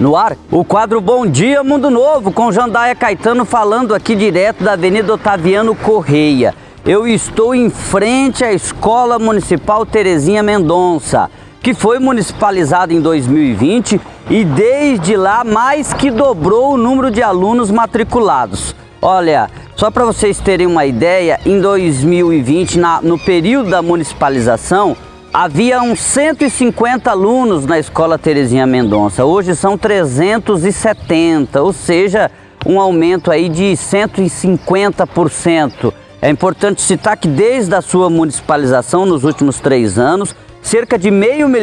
No ar, o quadro Bom Dia Mundo Novo, com Jandaia Caetano falando aqui direto da Avenida Otaviano Correia. Eu estou em frente à Escola Municipal Terezinha Mendonça, que foi municipalizada em 2020 e desde lá mais que dobrou o número de alunos matriculados. Olha, só para vocês terem uma ideia, em 2020, no período da municipalização, havia uns 150 alunos na Escola Terezinha Mendonça. Hoje são 370, ou seja, um aumento aí de 150%. É importante citar que desde a sua municipalização, nos últimos 3 anos, cerca de R$ 500 mil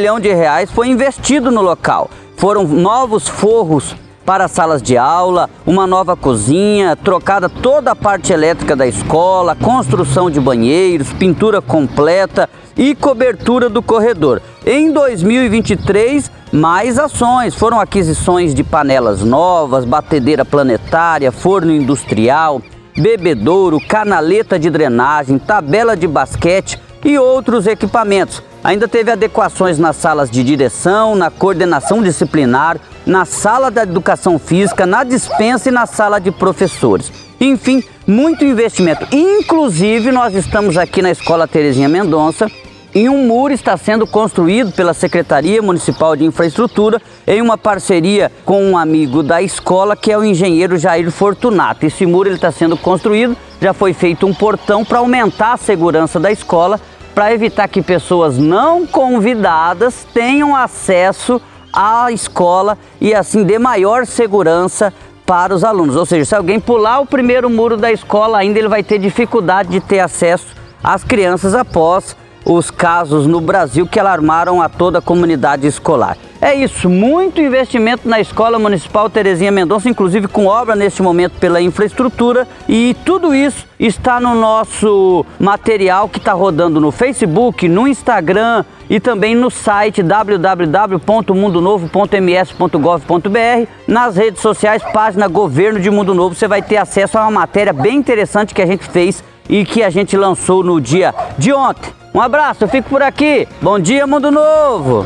foi investido no local. Foram novos forros para salas de aula, uma nova cozinha, trocada toda a parte elétrica da escola, construção de banheiros, pintura completa e cobertura do corredor. Em 2023, mais ações. Foram aquisições de panelas novas, batedeira planetária, forno industrial, bebedouro, canaleta de drenagem, tabela de basquete e outros equipamentos. Ainda teve adequações nas salas de direção, na coordenação disciplinar, na sala da educação física, na dispensa e na sala de professores. Enfim, muito investimento. Inclusive, nós estamos aqui na Escola Terezinha Mendonça e um muro está sendo construído pela Secretaria Municipal de Infraestrutura em uma parceria com um amigo da escola, que é o engenheiro Jair Fortunato. Esse muro está sendo construído, já foi feito um portão para aumentar a segurança da escola, para evitar que pessoas não convidadas tenham acesso à escola e assim dê maior segurança para os alunos. Ou seja, se alguém pular o primeiro muro da escola, ainda ele vai ter dificuldade de ter acesso às crianças após os casos no Brasil que alarmaram a toda a comunidade escolar. É isso, muito investimento na Escola Municipal Terezinha Mendonça, inclusive com obra neste momento pela infraestrutura, e tudo isso está no nosso material que está rodando no Facebook, no Instagram e também no site www.mundonovo.ms.gov.br. Nas redes sociais, página Governo de Mundo Novo, você vai ter acesso a uma matéria bem interessante que a gente fez e que a gente lançou no dia de ontem. Um abraço, eu fico por aqui. Bom dia, Mundo Novo!